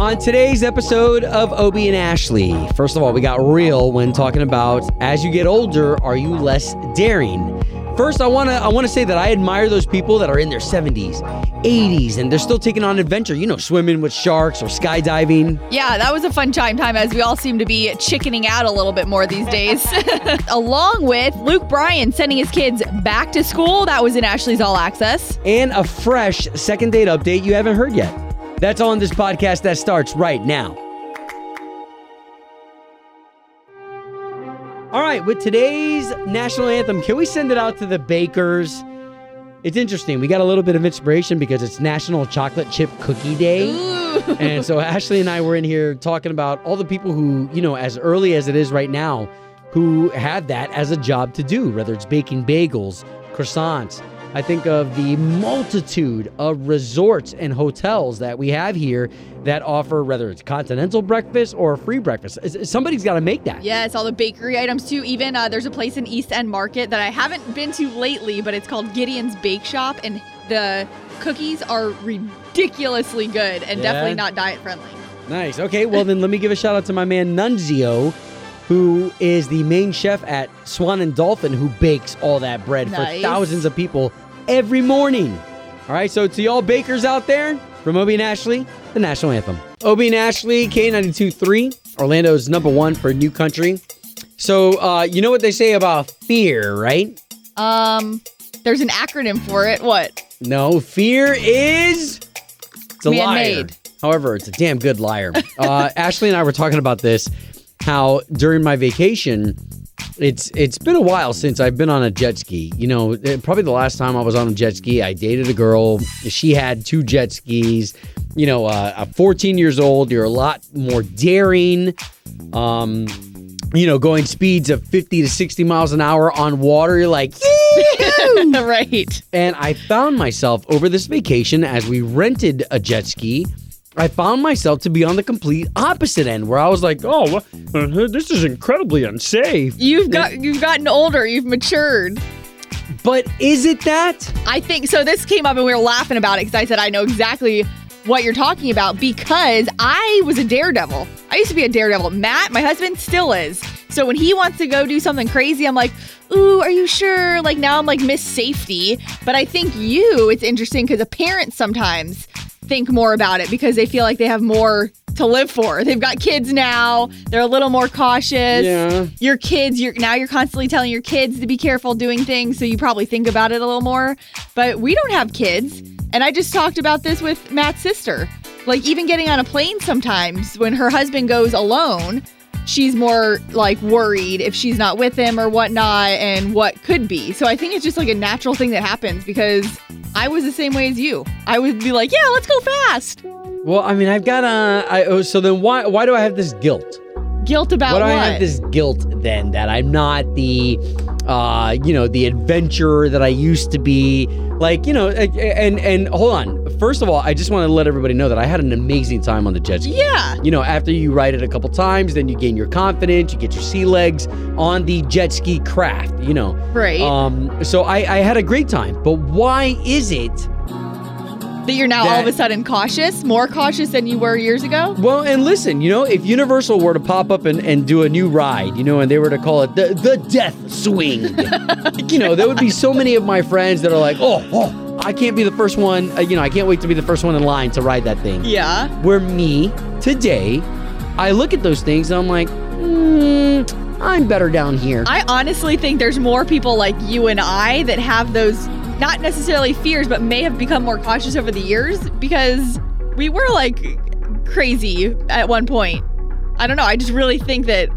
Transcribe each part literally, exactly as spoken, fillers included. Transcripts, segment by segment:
On today's episode of Obi and Ashley, first of all, we got real when talking about as you get older, are you less daring? First, I want to I want to say that I admire those people that are in their seventies, eighties, and they're still taking on adventure, you know, swimming with sharks or skydiving. Yeah, that was a fun time time as we all seem to be chickening out a little bit more these days. Along with Luke Bryan sending his kids back to school. That was in Ashley's All Access. And a fresh second date update you haven't heard yet. That's on this podcast that starts right now. All right, with today's national anthem, can we send it out to the bakers? It's interesting. We got a little bit of inspiration because it's National Chocolate Chip Cookie Day. Ooh. And so Ashley and I were in here talking about all the people who, you know, as early as it is right now, who had that as a job to do, whether it's baking bagels, croissants. I think of the multitude of resorts and hotels that we have here that offer whether it's continental breakfast or a free breakfast. Somebody's got to make that. Yes, all the bakery items too. Even uh, there's a place in East End Market that I haven't been to lately, but it's called Gideon's Bake Shop, and the cookies are ridiculously good and yeah. definitely not diet friendly. Nice. Okay, well then let me give a shout out to my man Nunzio, who is the main chef at Swan and Dolphin, who bakes all that bread nice. for thousands of people every morning. All right, so to y'all bakers out there, from Obi and Ashley, the national anthem. Obi and Ashley, K ninety-two point three, Orlando's number one for new country. So uh, you know what they say about fear, right? Um, there's an acronym for it. What? No, fear is... It's a man-made liar. However, it's a damn good liar. Uh, Ashley and I were talking about this. How during my vacation, it's it's been a while since I've been on a jet ski. You know, probably the last time I was on a jet ski, I dated a girl. She had two jet skis. You know, uh, I'm fourteen years old. You're a lot more daring. Um, you know, going speeds of fifty to sixty miles an hour on water. You're like, yee-hoo! Right. And I found myself over this vacation as we rented a jet ski. I found myself to be on the complete opposite end, where I was like, "Oh, well, this is incredibly unsafe." You've got you've gotten older, you've matured. But is it that? I think so. This came up and we were laughing about it because I said I know exactly what you're talking about because I was a daredevil. I used to be a daredevil. Matt, my husband, still is. So when he wants to go do something crazy, I'm like, ooh, are you sure? Like now I'm like Miss Safety. But I think you, it's interesting because a parent sometimes think more about it because they feel like they have more to live for. They've got kids now. They're a little more cautious. Yeah. Your kids, you're now you're constantly telling your kids to be careful doing things, so you probably think about it a little more. But we don't have kids. And I just talked about this with Matt's sister. Like even getting on a plane sometimes when her husband goes alone, she's more like worried if she's not with him or whatnot and what could be. So I think it's just like a natural thing that happens because I was the same way as you. I would be like, yeah, let's go fast. Well, I mean, I've got a... I, oh, so then why why do I have this guilt? Guilt about what? Why do I have this guilt then that I'm not the, uh, you know, the adventurer that I used to be? Like, you know, and, and hold on. First of all, I just want to let everybody know that I had an amazing time on the jet ski. Yeah. You know, after you ride it a couple times, then you gain your confidence, you get your sea legs on the jet ski craft, you know. Right. Um. So I, I had a great time. But why is it... That you're now that, all of a sudden cautious, more cautious than you were years ago? Well, and listen, you know, if Universal were to pop up and, and do a new ride, you know, and they were to call it the, the Death Swing, you know, there would be so many of my friends that are like, oh, oh I can't be the first one, uh, you know, I can't wait to be the first one in line to ride that thing. Yeah. Where me, today, I look at those things and I'm like, mm, I'm better down here. I honestly think there's more people like you and I that have those not necessarily fears, but may have become more cautious over the years because we were like crazy at one point. I don't know. I just really think that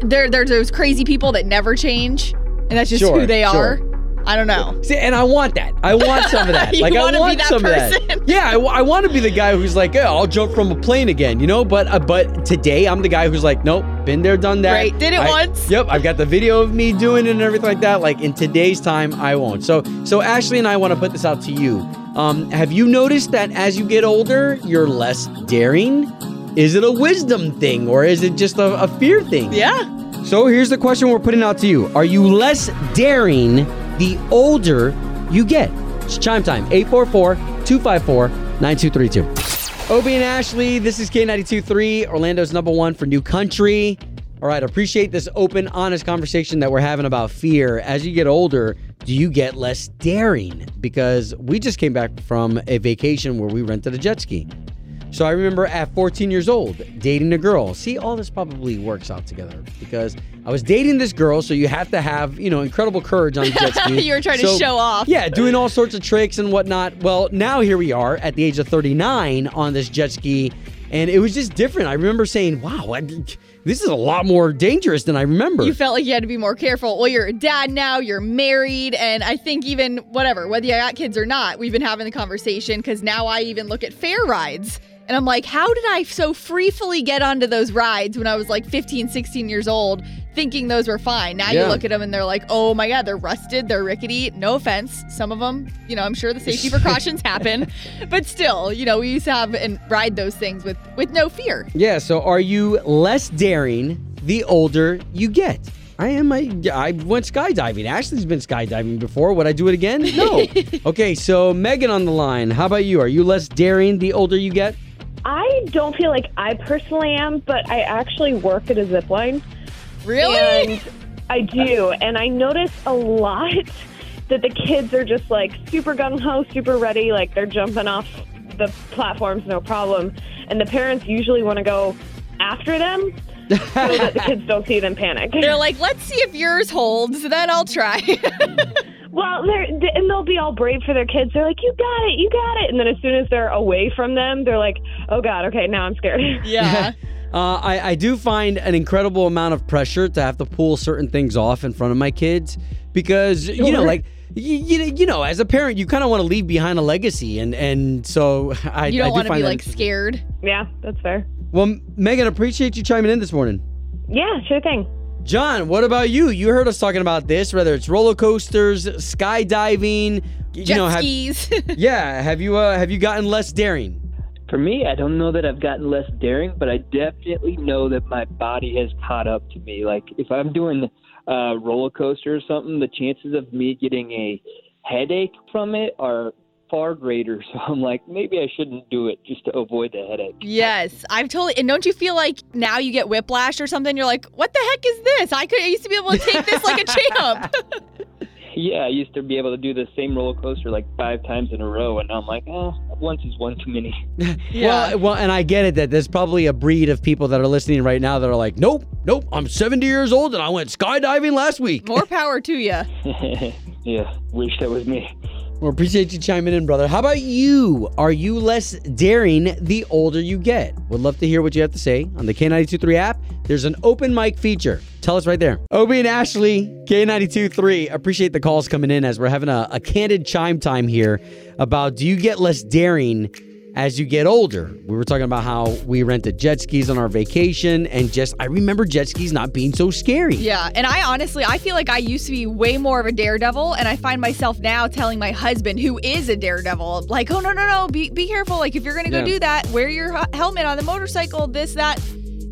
there, there's those crazy people that never change. and that's just sure, who they sure. are. I don't know. See, and I want that. I want some of that. you like I want be that some person. of that. Yeah, I, I want to be the guy who's like, yeah, I'll jump from a plane again, you know. But uh, but today I'm the guy who's like, nope, been there, done that. Right, did it I, once. Yep, I've got the video of me doing it and everything like that. Like in today's time, I won't. So so Ashley and I want to put this out to you. Um, have you noticed that as you get older, you're less daring? Is it a wisdom thing or is it just a, a fear thing? Yeah. So here's the question we're putting out to you. Are you less daring the older you get? It's chime time. eight four four, two five four, nine two three two. Obi and Ashley, this is K ninety-two point three, Orlando's number one for new country. All right, appreciate this open, honest conversation that we're having about fear. As you get older, do you get less daring? Because we just came back from a vacation where we rented a jet ski. So I remember at fourteen years old, dating a girl. See, all this probably works out together because I was dating this girl, so you have to have, you know, incredible courage on the jet ski. You were trying so, to show off. Yeah, doing all sorts of tricks and whatnot. Well, now here we are at the age of thirty-nine on this jet ski, and it was just different. I remember saying, wow, I, this is a lot more dangerous than I remember. You felt like you had to be more careful. Well, you're a dad now, you're married, and I think even, whatever, whether you got kids or not, we've been having the conversation because now I even look at fair rides. And I'm like, how did I so freefully get onto those rides when I was like fifteen, sixteen years old, thinking those were fine? Now yeah. you look at them and they're like, oh my God, they're rusted, they're rickety. No offense. Some of them, you know, I'm sure the safety precautions happen. But still, you know, we used to have and ride those things with, with no fear. Yeah, so are you less daring the older you get? I am. I, I went skydiving. Ashley's been skydiving before. Would I do it again? No. Okay, so Megan on the line. How about you? Are you less daring the older you get? I don't feel like I personally am, but I actually work at a zip line. Really? And I do. And I notice a lot that the kids are just like super gung-ho, super ready. Like they're jumping off the platforms, no problem. And the parents usually want to go after them so that the kids don't see them panic. They're like, let's see if yours holds, then I'll try. Well, they're, and they'll be all brave for their kids. They're like, you got it, you got it. And then as soon as they're away from them, they're like, oh, God, okay, now I'm scared. Yeah. uh, I, I do find an incredible amount of pressure to have to pull certain things off in front of my kids because, sure. you know, like, you, you know, as a parent, you kind of want to leave behind a legacy. And, and so I, you don't want to be, like, scared. Yeah, that's fair. Well, Megan, appreciate you chiming in this morning. Yeah, sure thing. John, what about you? You heard us talking about this, whether it's roller coasters, skydiving, you jet know, have, skis. yeah, have you uh, have you gotten less daring? For me, I don't know that I've gotten less daring, but I definitely know that my body has caught up to me. Like if I'm doing a roller coaster or something, the chances of me getting a headache from it are far greater. So I'm like, maybe I shouldn't do it just to avoid the headache. Yes, I've totally. And don't you feel like now you get whiplash or something? You're like, what the heck is this? I could I used to be able to take this like a champ. Yeah, I used to be able to do the same roller coaster like five times in a row, and now I'm like, oh, once is one too many. yeah. Well, well, and I get it that there's probably a breed of people that are listening right now that are like, nope, nope, I'm seventy years old and I went skydiving last week. More power to you. Yeah, wish that was me. Well, appreciate you chiming in, brother. How about you? Are you less daring the older you get? Would love to hear what you have to say on the K ninety-two point three app. There's an open mic feature. Tell us right there. Obi and Ashley, K ninety-two point three. Appreciate the calls coming in as we're having a, a candid chime time here about do you get less daring as you get older? We were talking about how we rented jet skis on our vacation and just, I remember jet skis not being so scary. Yeah, and I honestly, I feel like I used to be way more of a daredevil, and I find myself now telling my husband, who is a daredevil, like, oh, no, no, no, be, be careful. Like, if you're going to go yeah. do that, wear your helmet on the motorcycle, this, that.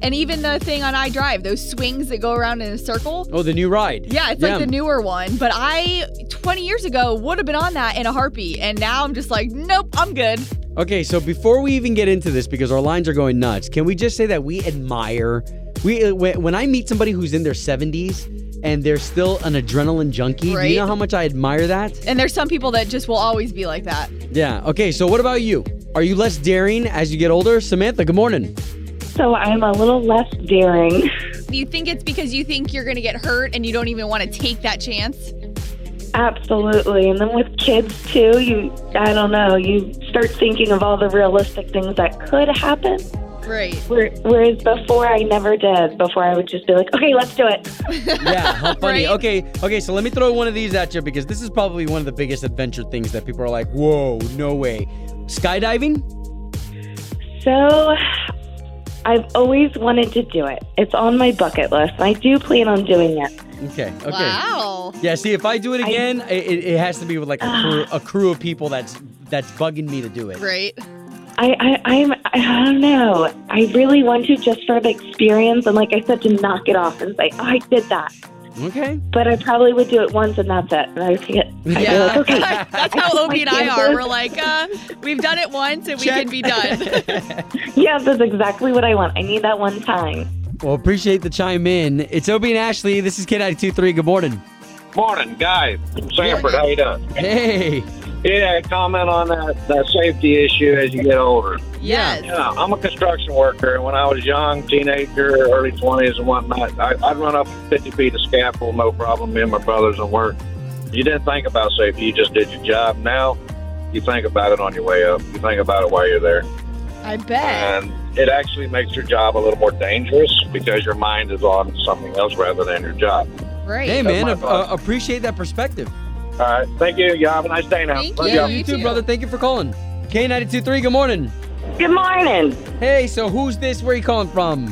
And even the thing on iDrive, those swings that go around in a circle. Oh, the new ride. Yeah, it's yeah. like the newer one. But I, twenty years ago, would have been on that in a heartbeat. And now I'm just like, nope, I'm good. Okay, so before we even get into this, because our lines are going nuts, can we just say that we admire, we when I meet somebody who's in their seventies, and they're still an adrenaline junkie. Right? Do you know how much I admire that? And there's some people that just will always be like that. Yeah. Okay, so what about you? Are you less daring as you get older? Samantha, good morning. So I'm a little less daring. Do you think it's because you think you're going to get hurt and you don't even want to take that chance? Absolutely. And then with kids, too, you I don't know, you start thinking of all the realistic things that could happen. Right. Whereas before, I never did. Before, I would just be like, okay, let's do it. Yeah, how funny. Right? Okay, okay. So let me throw one of these at you because this is probably one of the biggest adventure things that people are like, whoa, no way. Skydiving? So I've always wanted to do it. It's on my bucket list. I do plan on doing it. Okay, okay. Wow. Yeah, see, if I do it again, I, it, it has to be with like a, uh, crew, a crew of people that's that's bugging me to do it. Right. I, I, I'm, I don't know. I really want to just for the experience and, like I said, to knock it off and say, oh, I did that. Okay. But I probably would do it once and that's it. And I would get, I'd yeah. be like, okay. That's how Obi and I are. We're like, uh, we've done it once and Check. We can be done. Yeah, that's exactly what I want. I need that one time. Well, appreciate the chime in. It's Obi and Ashley. This is K ninety-two point three. Good morning. Morning, guys. I'm Sanford. How you doing? Hey. Yeah, comment on that, that safety issue as you get older. Yes. Yeah, I'm a construction worker, and when I was young, teenager, early twenties and whatnot, I, I'd run up fifty feet of scaffold, no problem, me and my brothers at work. You didn't think about safety. You just did your job. Now you think about it on your way up. You think about it while you're there. I bet. And it actually makes your job a little more dangerous because your mind is on something else rather than your job. Right. Hey, That's man, a- a- appreciate that perspective. All right. Thank you. Y'all have a nice day now. Thank you. Yeah, you too, brother. Thank you for calling. K ninety-two point three, good morning. Good morning. Hey, so who's this? Where are you calling from?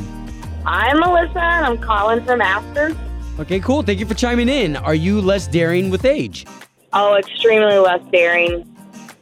I'm Melissa, and I'm calling from Aspen. Okay, cool. Thank you for chiming in. Are you less daring with age? Oh, extremely less daring.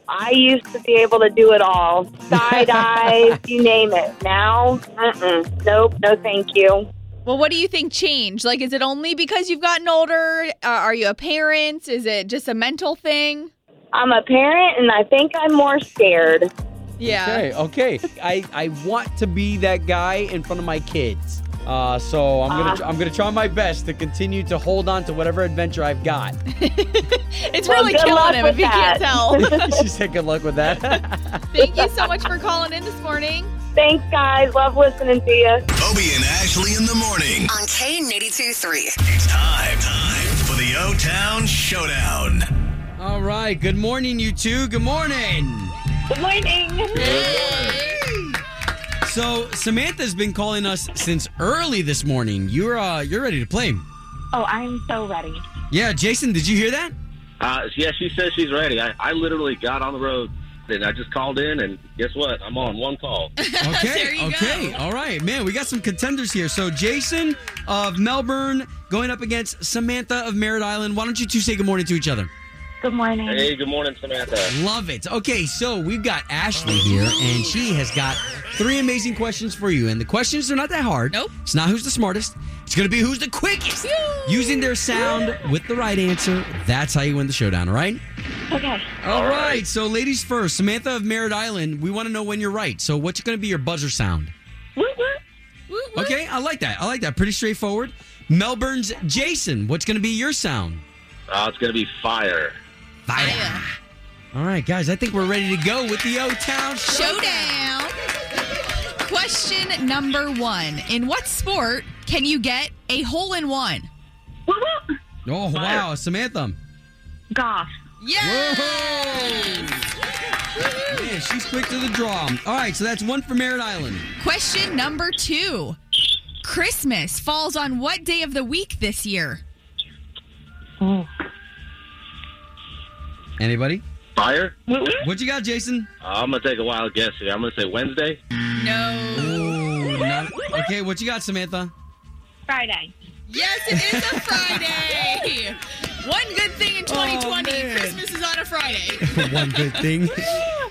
I used to be able to do it all. Skydive, you name it. Now, mm-mm. Nope, no thank you. Well, what do you think changed? Like, is it only because you've gotten older? Uh, are you a parent? Is it just a mental thing? I'm a parent, and I think I'm more scared. Yeah. Okay. Okay. I, I want to be that guy in front of my kids. Uh, so I'm gonna uh, I'm gonna try my best to continue to hold on to whatever adventure I've got. It's well, really killing him if you can't tell. She said, "Good luck with that." Thank you so much for calling in this morning. Thanks, guys. Love listening to you. Obi and Ashley in the morning on K ninety-two point three. It's time, time for the O-Town Showdown. All right. Good morning, you two. Good morning. Good morning. Hey. So Samantha's been calling us since early this morning. You're uh, you're ready to play. Oh, I'm so ready. Yeah, Jason, did you hear that? Uh, yeah, she says she's ready. I, I literally got on the road. And I just called in, and guess what? I'm on one call. Okay, okay. Go. All right. Man, we got some contenders here. So Jason of Melbourne going up against Samantha of Merritt Island. Why don't you two say good morning to each other? Good morning. Hey, good morning, Samantha. Love it. Okay, so we've got Ashley here, and she has got three amazing questions for you. And the questions are not that hard. Nope. It's not who's the smartest. It's going to be who's the quickest. Yay! Using their sound with the right answer. That's how you win the showdown, all right? Okay. All, all right. right. So ladies first, Samantha of Merritt Island, we want to know when you're right. So what's going to be your buzzer sound? Woot, woot. Woot, woot. Okay, I like that. I like that. Pretty straightforward. Melbourne's Jason, what's going to be your sound? Uh, it's going to be fire. Fire. Fire. All right, guys, I think we're ready to go with the O-Town Showdown. Question number one. In what sport can you get a hole-in-one? Woot, woot. Oh, fire. Wow. Samantha. Golf. Yes! Whoa! Yeah, she's quick to the draw. All right, so that's one for Merritt Island. Question number two. Christmas falls on what day of the week this year? Oh. Anybody? Fire? What you got, Jason? Uh, I'm going to take a wild guess here. I'm going to say Wednesday. No. Ooh, not, okay, what you got, Samantha? Friday. Yes, it is a Friday! One good thing in twenty twenty, oh, Christmas is on a Friday. One good thing.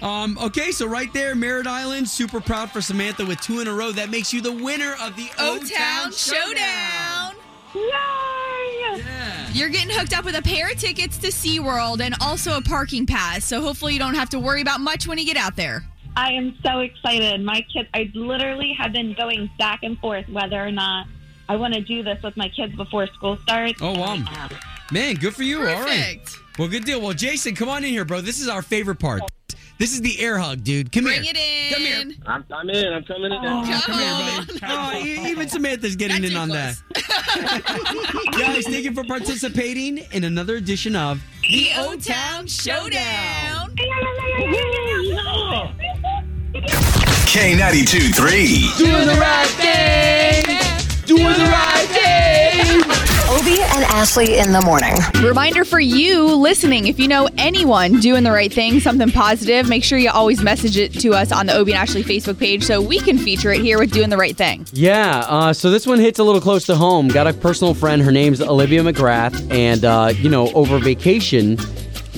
Um, okay, so right there, Merritt Island, super proud for Samantha with two in a row. That makes you the winner of the O-Town, O-Town Showdown. Yay! Yeah. You're getting hooked up with a pair of tickets to SeaWorld and also a parking pass, so hopefully you don't have to worry about much when you get out there. I am so excited. My kids, I literally have been going back and forth whether or not I want to do this with my kids before school starts. Oh, wow. Um, Man, good for you. Perfect. All right. Well, good deal. Well, Jason, come on in here, bro. This is our favorite part. This is the air hug, dude. Come Bring here. Bring it in. Come here. I'm, I'm in. I'm coming in. Oh, come, come on. Here, oh, even Samantha's getting That's in on close. That. Guys, thank you for participating in another edition of The O-Town Showdown. Showdown. K ninety-two point three. Doing the right thing. Doing the right thing. Obi and Ashley in the morning. Reminder for you listening, if you know anyone doing the right thing, something positive, make sure you always message it to us on the Obi and Ashley Facebook page so we can feature it here with Doing the Right Thing. Yeah, uh, so this one hits a little close to home. Got a personal friend. Her name's Olivia McGrath. And, uh, you know, over vacation,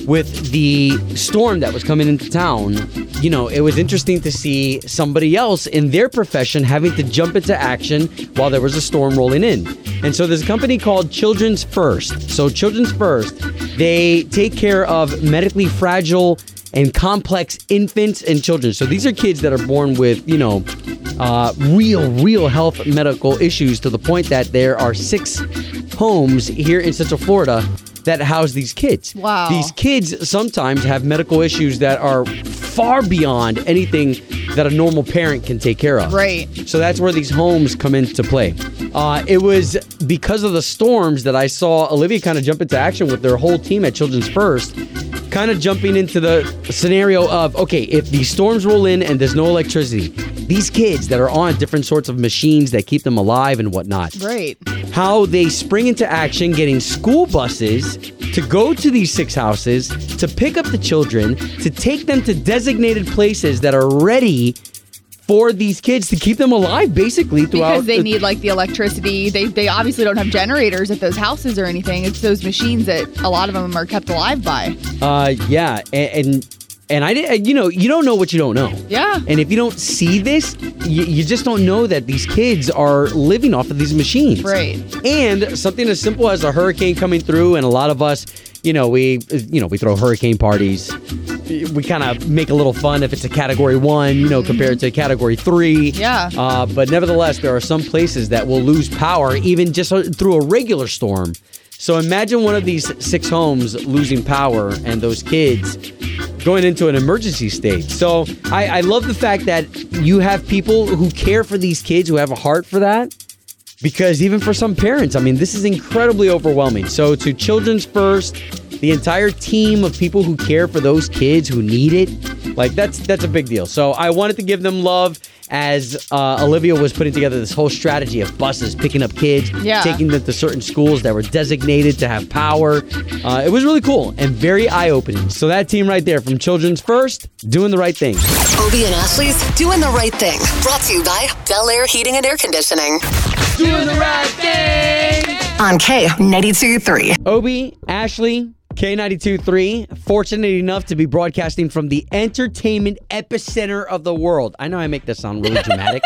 with the storm that was coming into town, you know, it was interesting to see somebody else in their profession having to jump into action while there was a storm rolling in. And so there's a company called Children's First. So Children's First, they take care of medically fragile and complex infants and children. So these are kids that are born with, you know, uh, real, real health medical issues, to the point that there are six homes here in Central Florida that house these kids. Wow. These kids sometimes have medical issues that are far beyond anything that a normal parent can take care of. Right. So that's where these homes come into play. Uh, it was because of the storms that I saw Olivia kind of jump into action with their whole team at Children's First, kind of jumping into the scenario of, okay, if these storms roll in and there's no electricity, these kids that are on different sorts of machines that keep them alive and whatnot. Right. How they spring into action, getting school buses to go to these six houses, to pick up the children, to take them to designated places that are ready for these kids to keep them alive, basically, throughout. Because they need, like, the electricity. They they obviously don't have generators at those houses or anything. It's those machines that a lot of them are kept alive by. Uh, yeah, and... and And I didn't, you know, you don't know what you don't know. Yeah. And if you don't see this, you, you just don't know that these kids are living off of these machines. Right. And something as simple as a hurricane coming through, and a lot of us, you know, we, you know, we throw hurricane parties. We kind of make a little fun if it's a category one, you know, mm-hmm. compared to category three. Yeah. Uh, but nevertheless, there are some places that will lose power even just through a regular storm. So imagine one of these six homes losing power and those kids going into an emergency state. So I, I love the fact that you have people who care for these kids, who have a heart for that, because even for some parents, I mean, this is incredibly overwhelming. So to Children's First, the entire team of people who care for those kids who need it, like that's that's a big deal. So I wanted to give them love as uh, Olivia was putting together this whole strategy of buses, picking up kids, yeah. taking them to certain schools that were designated to have power. Uh, it was really cool and very eye-opening. So that team right there from Children's First, doing the right thing. Obi and Ashley's Doing the Right Thing. Brought to you by Bel Air Heating and Air Conditioning. Doing the right thing. On K ninety-two point three. Obi, Ashley, K ninety-two point three, fortunate enough to be broadcasting from the entertainment epicenter of the world. I know I make this sound really dramatic.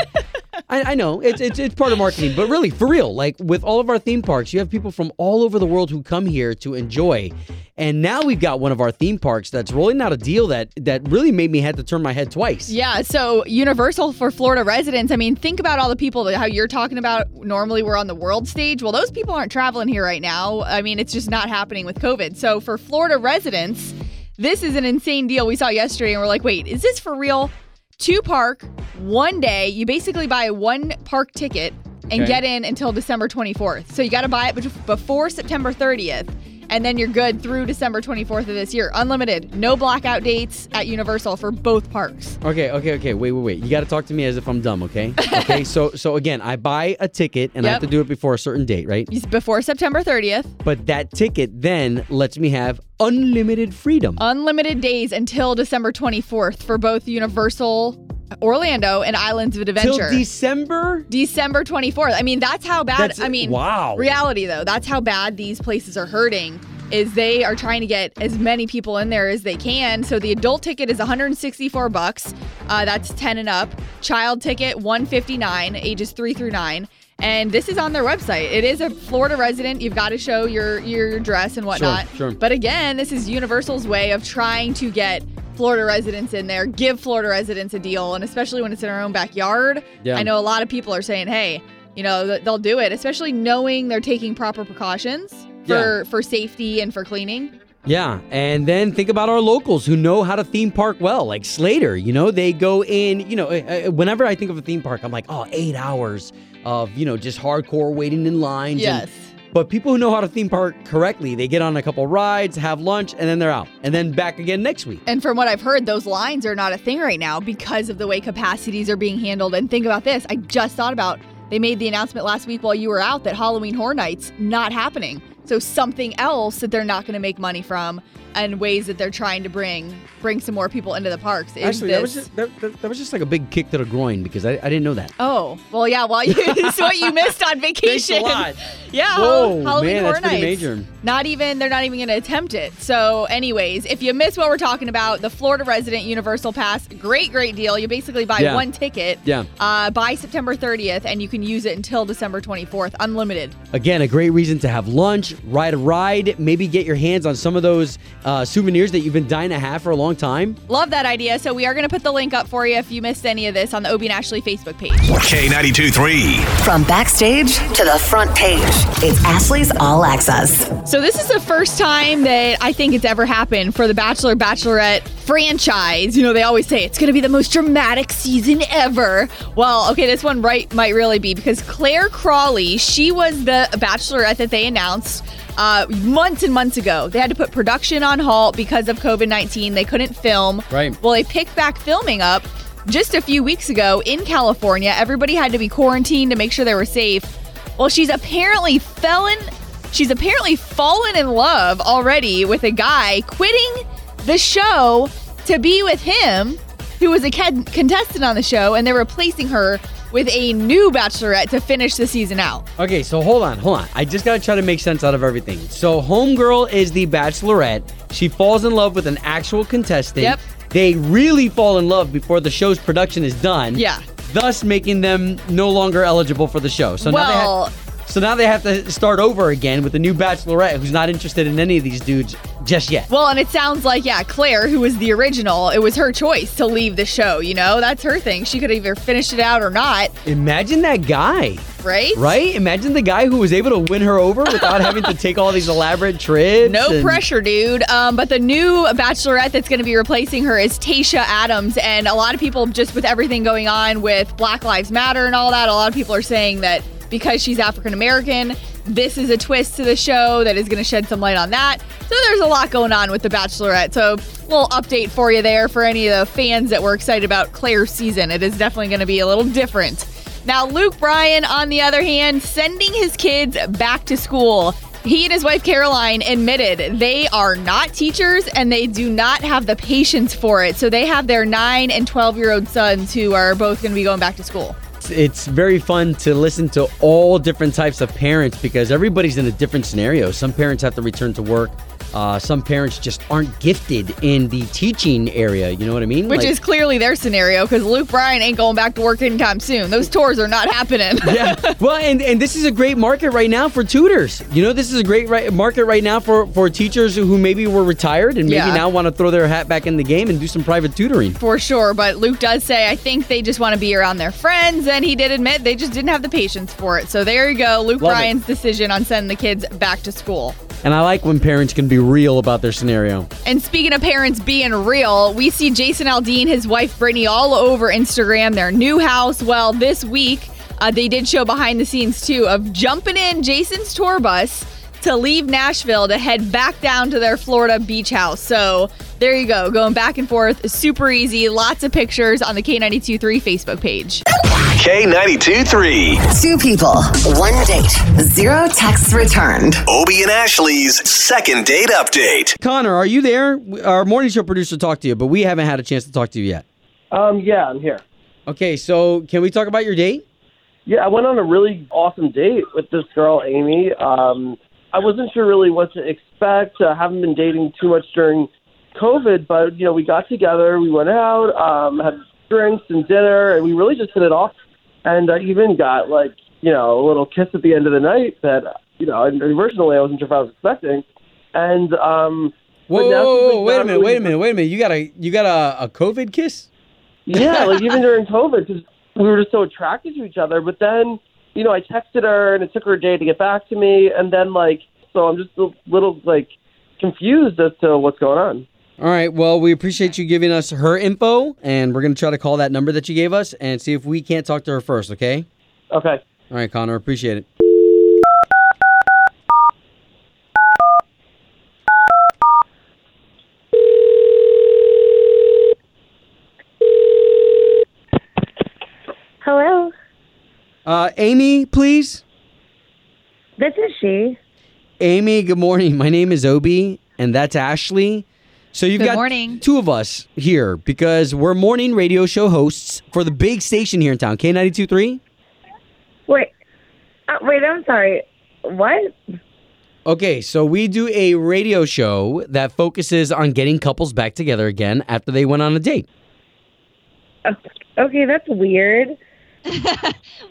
I, I know, it's, it's it's part of marketing, but really, for real, like with all of our theme parks, you have people from all over the world who come here to enjoy. And now we've got one of our theme parks that's rolling out a deal that, that really made me have to turn my head twice. Yeah, so Universal for Florida residents. I mean, think about all the people, that, how you're talking about normally we're on the world stage. Well, those people aren't traveling here right now. I mean, it's just not happening with COVID. So for Florida residents, this is an insane deal we saw yesterday, and we're like, wait, is this for real? Two park, one day. You basically buy a one park ticket and okay. get in until December twenty-fourth. So you got to buy it before September thirtieth, and then you're good through December twenty-fourth of this year. Unlimited, no blackout dates at Universal for both parks. Okay, okay, okay. Wait, wait, wait. You got to talk to me as if I'm dumb, okay? Okay, so so again, I buy a ticket and yep. I have to do it before a certain date, right? It's before September thirtieth. But that ticket then lets me have unlimited freedom. Unlimited days until December twenty-fourth for both Universal Orlando and Islands of Adventure. Till December? December twenty-fourth. I mean, that's how bad, that's, I mean, wow. reality though, that's how bad these places are hurting, is they are trying to get as many people in there as they can. So the adult ticket is one hundred sixty-four bucks. Uh, that's ten and up. Child ticket, one hundred fifty-nine, ages three through nine. And this is on their website. It is a Florida resident. You've got to show your, your dress and whatnot. Sure, sure. But again, this is Universal's way of trying to get Florida residents in there, give Florida residents a deal, and especially when it's in our own backyard. Yeah. I know a lot of people are saying, hey, you know, they'll do it, especially knowing they're taking proper precautions for, yeah. for safety and for cleaning. Yeah, and then think about our locals who know how to theme park well, like Slater. You know, they go in, you know, whenever I think of a theme park, I'm like, oh, eight hours of, you know, just hardcore waiting in lines. Yes. And But people who know how to theme park correctly, they get on a couple rides, have lunch, and then they're out. And then back again next week. And from what I've heard, those lines are not a thing right now because of the way capacities are being handled. And think about this. I just thought about, they made the announcement last week while you were out that Halloween Horror Nights not happening. So something else that they're not going to make money from, and ways that they're trying to bring bring some more people into the parks. Is Actually, this... that, was just, that, that, that was just like a big kick to the groin because I, I didn't know that. Oh, well, yeah. Well, you, it's what you missed on vacation. Thanks a lot. Yeah. Whoa, Halloween man, Horror that's Nights. Pretty major. Not even, they're not even going to attempt it. So anyways, if you miss what we're talking about, the Florida Resident Universal Pass, great, great deal. You basically buy yeah. one ticket yeah. uh, by September thirtieth, and you can use it until December twenty-fourth, unlimited. Again, a great reason to have lunch, ride a ride, maybe get your hands on some of those uh, souvenirs that you've been dying to have for a long time. Love that idea. So we are going to put the link up for you if you missed any of this on the Obi and Ashley Facebook page. K ninety-two point three. From backstage to the front page, it's Ashley's All Access. So this is the first time that I think it's ever happened for the Bachelor Bachelorette franchise. You know, they always say it's going to be the most dramatic season ever. Well, okay, this one right might really be, because Clare Crawley, she was the Bachelorette that they announced uh, months and months ago. They had to put production on halt because of covid nineteen. They couldn't film. Right. Well, they picked back filming up just a few weeks ago in California. Everybody had to be quarantined to make sure they were safe. Well, she's apparently felon. She's apparently fallen in love already with a guy, quitting the show to be with him, who was a contestant on the show, and they're replacing her with a new bachelorette to finish the season out. Okay, so hold on, hold on. I just got to try to make sense out of everything. So homegirl is the bachelorette. She falls in love with an actual contestant. Yep. They really fall in love before the show's production is done. Yeah. Thus making them no longer eligible for the show. So well, now they have... So now they have to start over again with a new bachelorette who's not interested in any of these dudes just yet. Well, and it sounds like, yeah, Claire, who was the original, it was her choice to leave the show, you know? That's her thing. She could have either finished it out or not. Imagine that guy. Right? Right? Imagine the guy who was able to win her over without having to take all these elaborate trips. No and... pressure, dude. Um, but the new bachelorette that's going to be replacing her is Taysha Adams. And a lot of people, just with everything going on with Black Lives Matter and all that, a lot of people are saying that because she's African-American, this is a twist to the show that is going to shed some light on that. So there's a lot going on with The Bachelorette. So a little update for you there for any of the fans that were excited about Claire's season. It is definitely going to be a little different. Now, Luke Bryan, on the other hand, sending his kids back to school. He and his wife, Caroline, admitted they are not teachers and they do not have the patience for it. So they have their nine and twelve-year-old sons who are both going to be going back to school. It's very fun to listen to all different types of parents because everybody's in a different scenario. Some parents have to return to work. Uh, some parents just aren't gifted in the teaching area. You know what I mean? Which like, is clearly their scenario because Luke Bryan ain't going back to work anytime soon. Those tours are not happening. Yeah. Well, and, and this is a great market right now for tutors. You know, this is a great right, market right now for, for teachers who maybe were retired and maybe yeah. now want to throw their hat back in the game and do some private tutoring. For sure. But Luke does say, I think they just want to be around their friends. And he did admit they just didn't have the patience for it. So there you go. Luke Love Bryan's it. Decision on sending the kids back to school. And I like when parents can be real about their scenario. And speaking of parents being real, we see Jason Aldean, his wife Brittany, all over Instagram, their new house. Well, this week, uh, they did show behind the scenes, too, of jumping in Jason's tour bus to leave Nashville to head back down to their Florida beach house. So there you go, going back and forth, super easy. Lots of pictures on the K ninety-two point three Facebook page. K ninety-two point three. Two people, one date, zero texts returned. Obi and Ashley's second date update. Connor, are you there? Our morning show producer talked to you, but we haven't had a chance to talk to you yet. Um, yeah, I'm here. Okay, so can we talk about your date? Yeah, I went on a really awesome date with this girl, Amy. Um, I wasn't sure really what to expect. I haven't been dating too much during COVID, but, you know, we got together, we went out, um, had drinks and dinner, and we really just hit it off. And I even got, like, you know, a little kiss at the end of the night that, you know, originally I wasn't sure if I was expecting. And, um... Whoa, whoa, whoa, whoa wait a minute, really wait a minute, wait a minute. You got a, you got a, a COVID kiss? Yeah, like, even during COVID, because we were just so attracted to each other, but then... You know, I texted her, and it took her a day to get back to me, and then, like, so I'm just a little, like, confused as to what's going on. All right, well, we appreciate you giving us her info, and we're going to try to call that number that you gave us and see if we can't talk to her first, okay? Okay. All right, Connor, appreciate it. Uh, Amy, please. This is she. Amy, good morning. My name is Obi, and that's Ashley. So you've good got morning. Two of us here because we're morning radio show hosts for the big station here in town, K ninety-two point three. Wait. Uh, wait, I'm sorry. What? Okay, so we do a radio show that focuses on getting couples back together again after they went on a date. Okay, that's weird.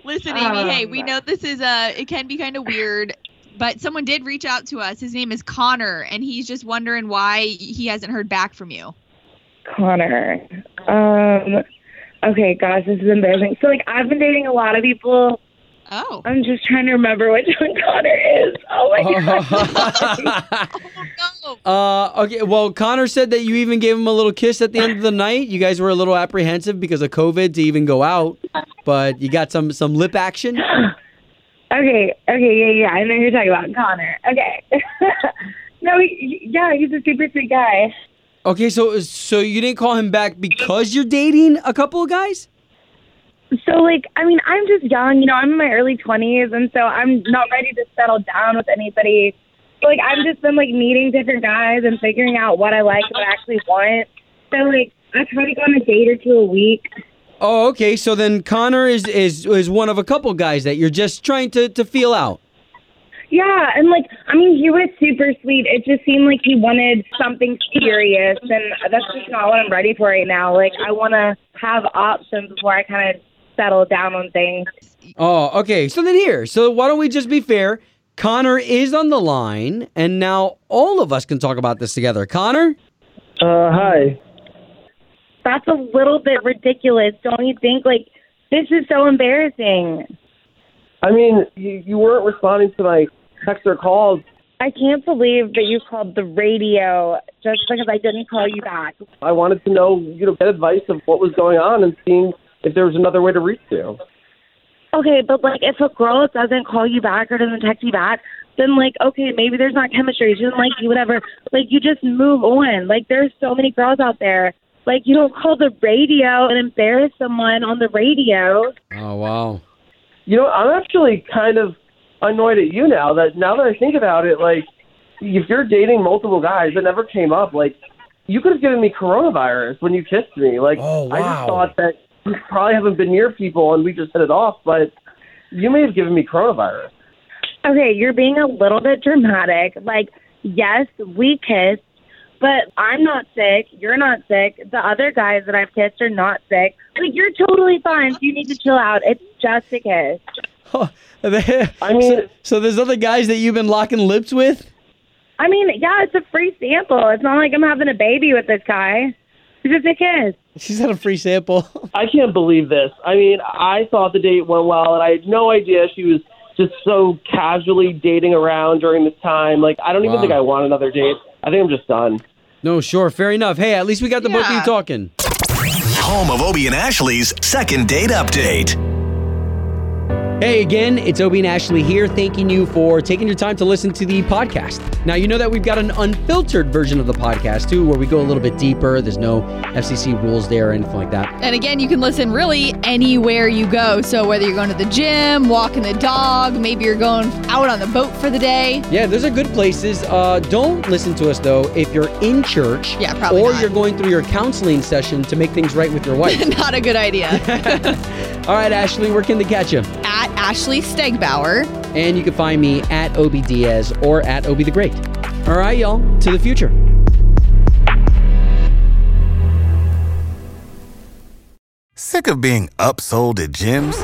Listen, Amy, um, hey, we know this is uh it can be kind of weird, but someone did reach out to us. His name is Connor, and he's just wondering why he hasn't heard back from you. Connor. Um okay, gosh, this is embarrassing. So like I've been dating a lot of people. Oh. I'm just trying to remember which one Connor is. Oh, my God. Oh, no. Uh, okay, well, Connor said that you even gave him a little kiss at the end of the night. You guys were a little apprehensive because of COVID to even go out, but you got some, some lip action. Okay, okay, yeah, yeah. I know who you're talking about. Connor. Okay. No, he, yeah, he's a super sweet guy. Okay, so so you didn't call him back because you're dating a couple of guys? So, like, I mean, I'm just young, you know, I'm in my early twenties, and so I'm not ready to settle down with anybody. So, like, I've just been, like, meeting different guys and figuring out what I like and what I actually want. So, like, I try to go on a date or two a week. Oh, okay. So then Connor is, is, is one of a couple guys that you're just trying to, to feel out. Yeah, and, like, I mean, he was super sweet. It just seemed like he wanted something serious, and that's just not what I'm ready for right now. Like, I want to have options before I kind of settle down on things. Oh, okay. So then here, so why don't we just be fair? Connor is on the line, and now all of us can talk about this together. Connor? Uh, hi. That's a little bit ridiculous, don't you think? Like, this is so embarrassing. I mean, you, you weren't responding to my texts or calls. I can't believe that you called the radio just because I didn't call you back. I wanted to know, you know, get advice of what was going on and seeing if there was another way to reach you. Okay, but, like, if a girl doesn't call you back or doesn't text you back, then, like, okay, maybe there's not chemistry. She doesn't like you, whatever. Like, you just move on. Like, there's so many girls out there. Like, you don't call the radio and embarrass someone on the radio. Oh, wow. You know, I'm actually kind of annoyed at you now. That now that I think about it, like, if you're dating multiple guys, it never came up. Like, you could have given me coronavirus when you kissed me. Like, oh, wow. I just thought that we probably haven't been near people, and we just hit it off, but you may have given me coronavirus. Okay, you're being a little bit dramatic. Like, yes, we kissed, but I'm not sick. You're not sick. The other guys that I've kissed are not sick. Like, you're totally fine. So you need to chill out. It's just a kiss. Oh, they, I mean, so, so there's other guys that you've been locking lips with? I mean, yeah, it's a free sample. It's not like I'm having a baby with this guy. It's just a kiss. She's had a free sample. I can't believe this. I mean, I thought the date went well, and I had no idea she was just so casually dating around during this time. Like, I don't wow. even think I want another date. I think I'm just done. No, sure. Fair enough. Hey, at least we got the yeah. both of you talking. Home of Obi and Ashley's second date update. Hey again, it's Obi and Ashley here, thanking you for taking your time to listen to the podcast. Now, you know that we've got an unfiltered version of the podcast, too, where we go a little bit deeper. There's no F C C rules there or anything like that. And again, you can listen really anywhere you go. So whether you're going to the gym, walking the dog, maybe you're going out on the boat for the day. Yeah, those are good places. Uh, don't listen to us, though, if you're in church yeah, probably or not. You're going through your counseling session to make things right with your wife. Not a good idea. All right, Ashley, where can they catch you? At Ashley Stegbauer. And you can find me at Obi Diaz or at Obi the Great. All right, y'all, to the future. Sick of being upsold at gyms?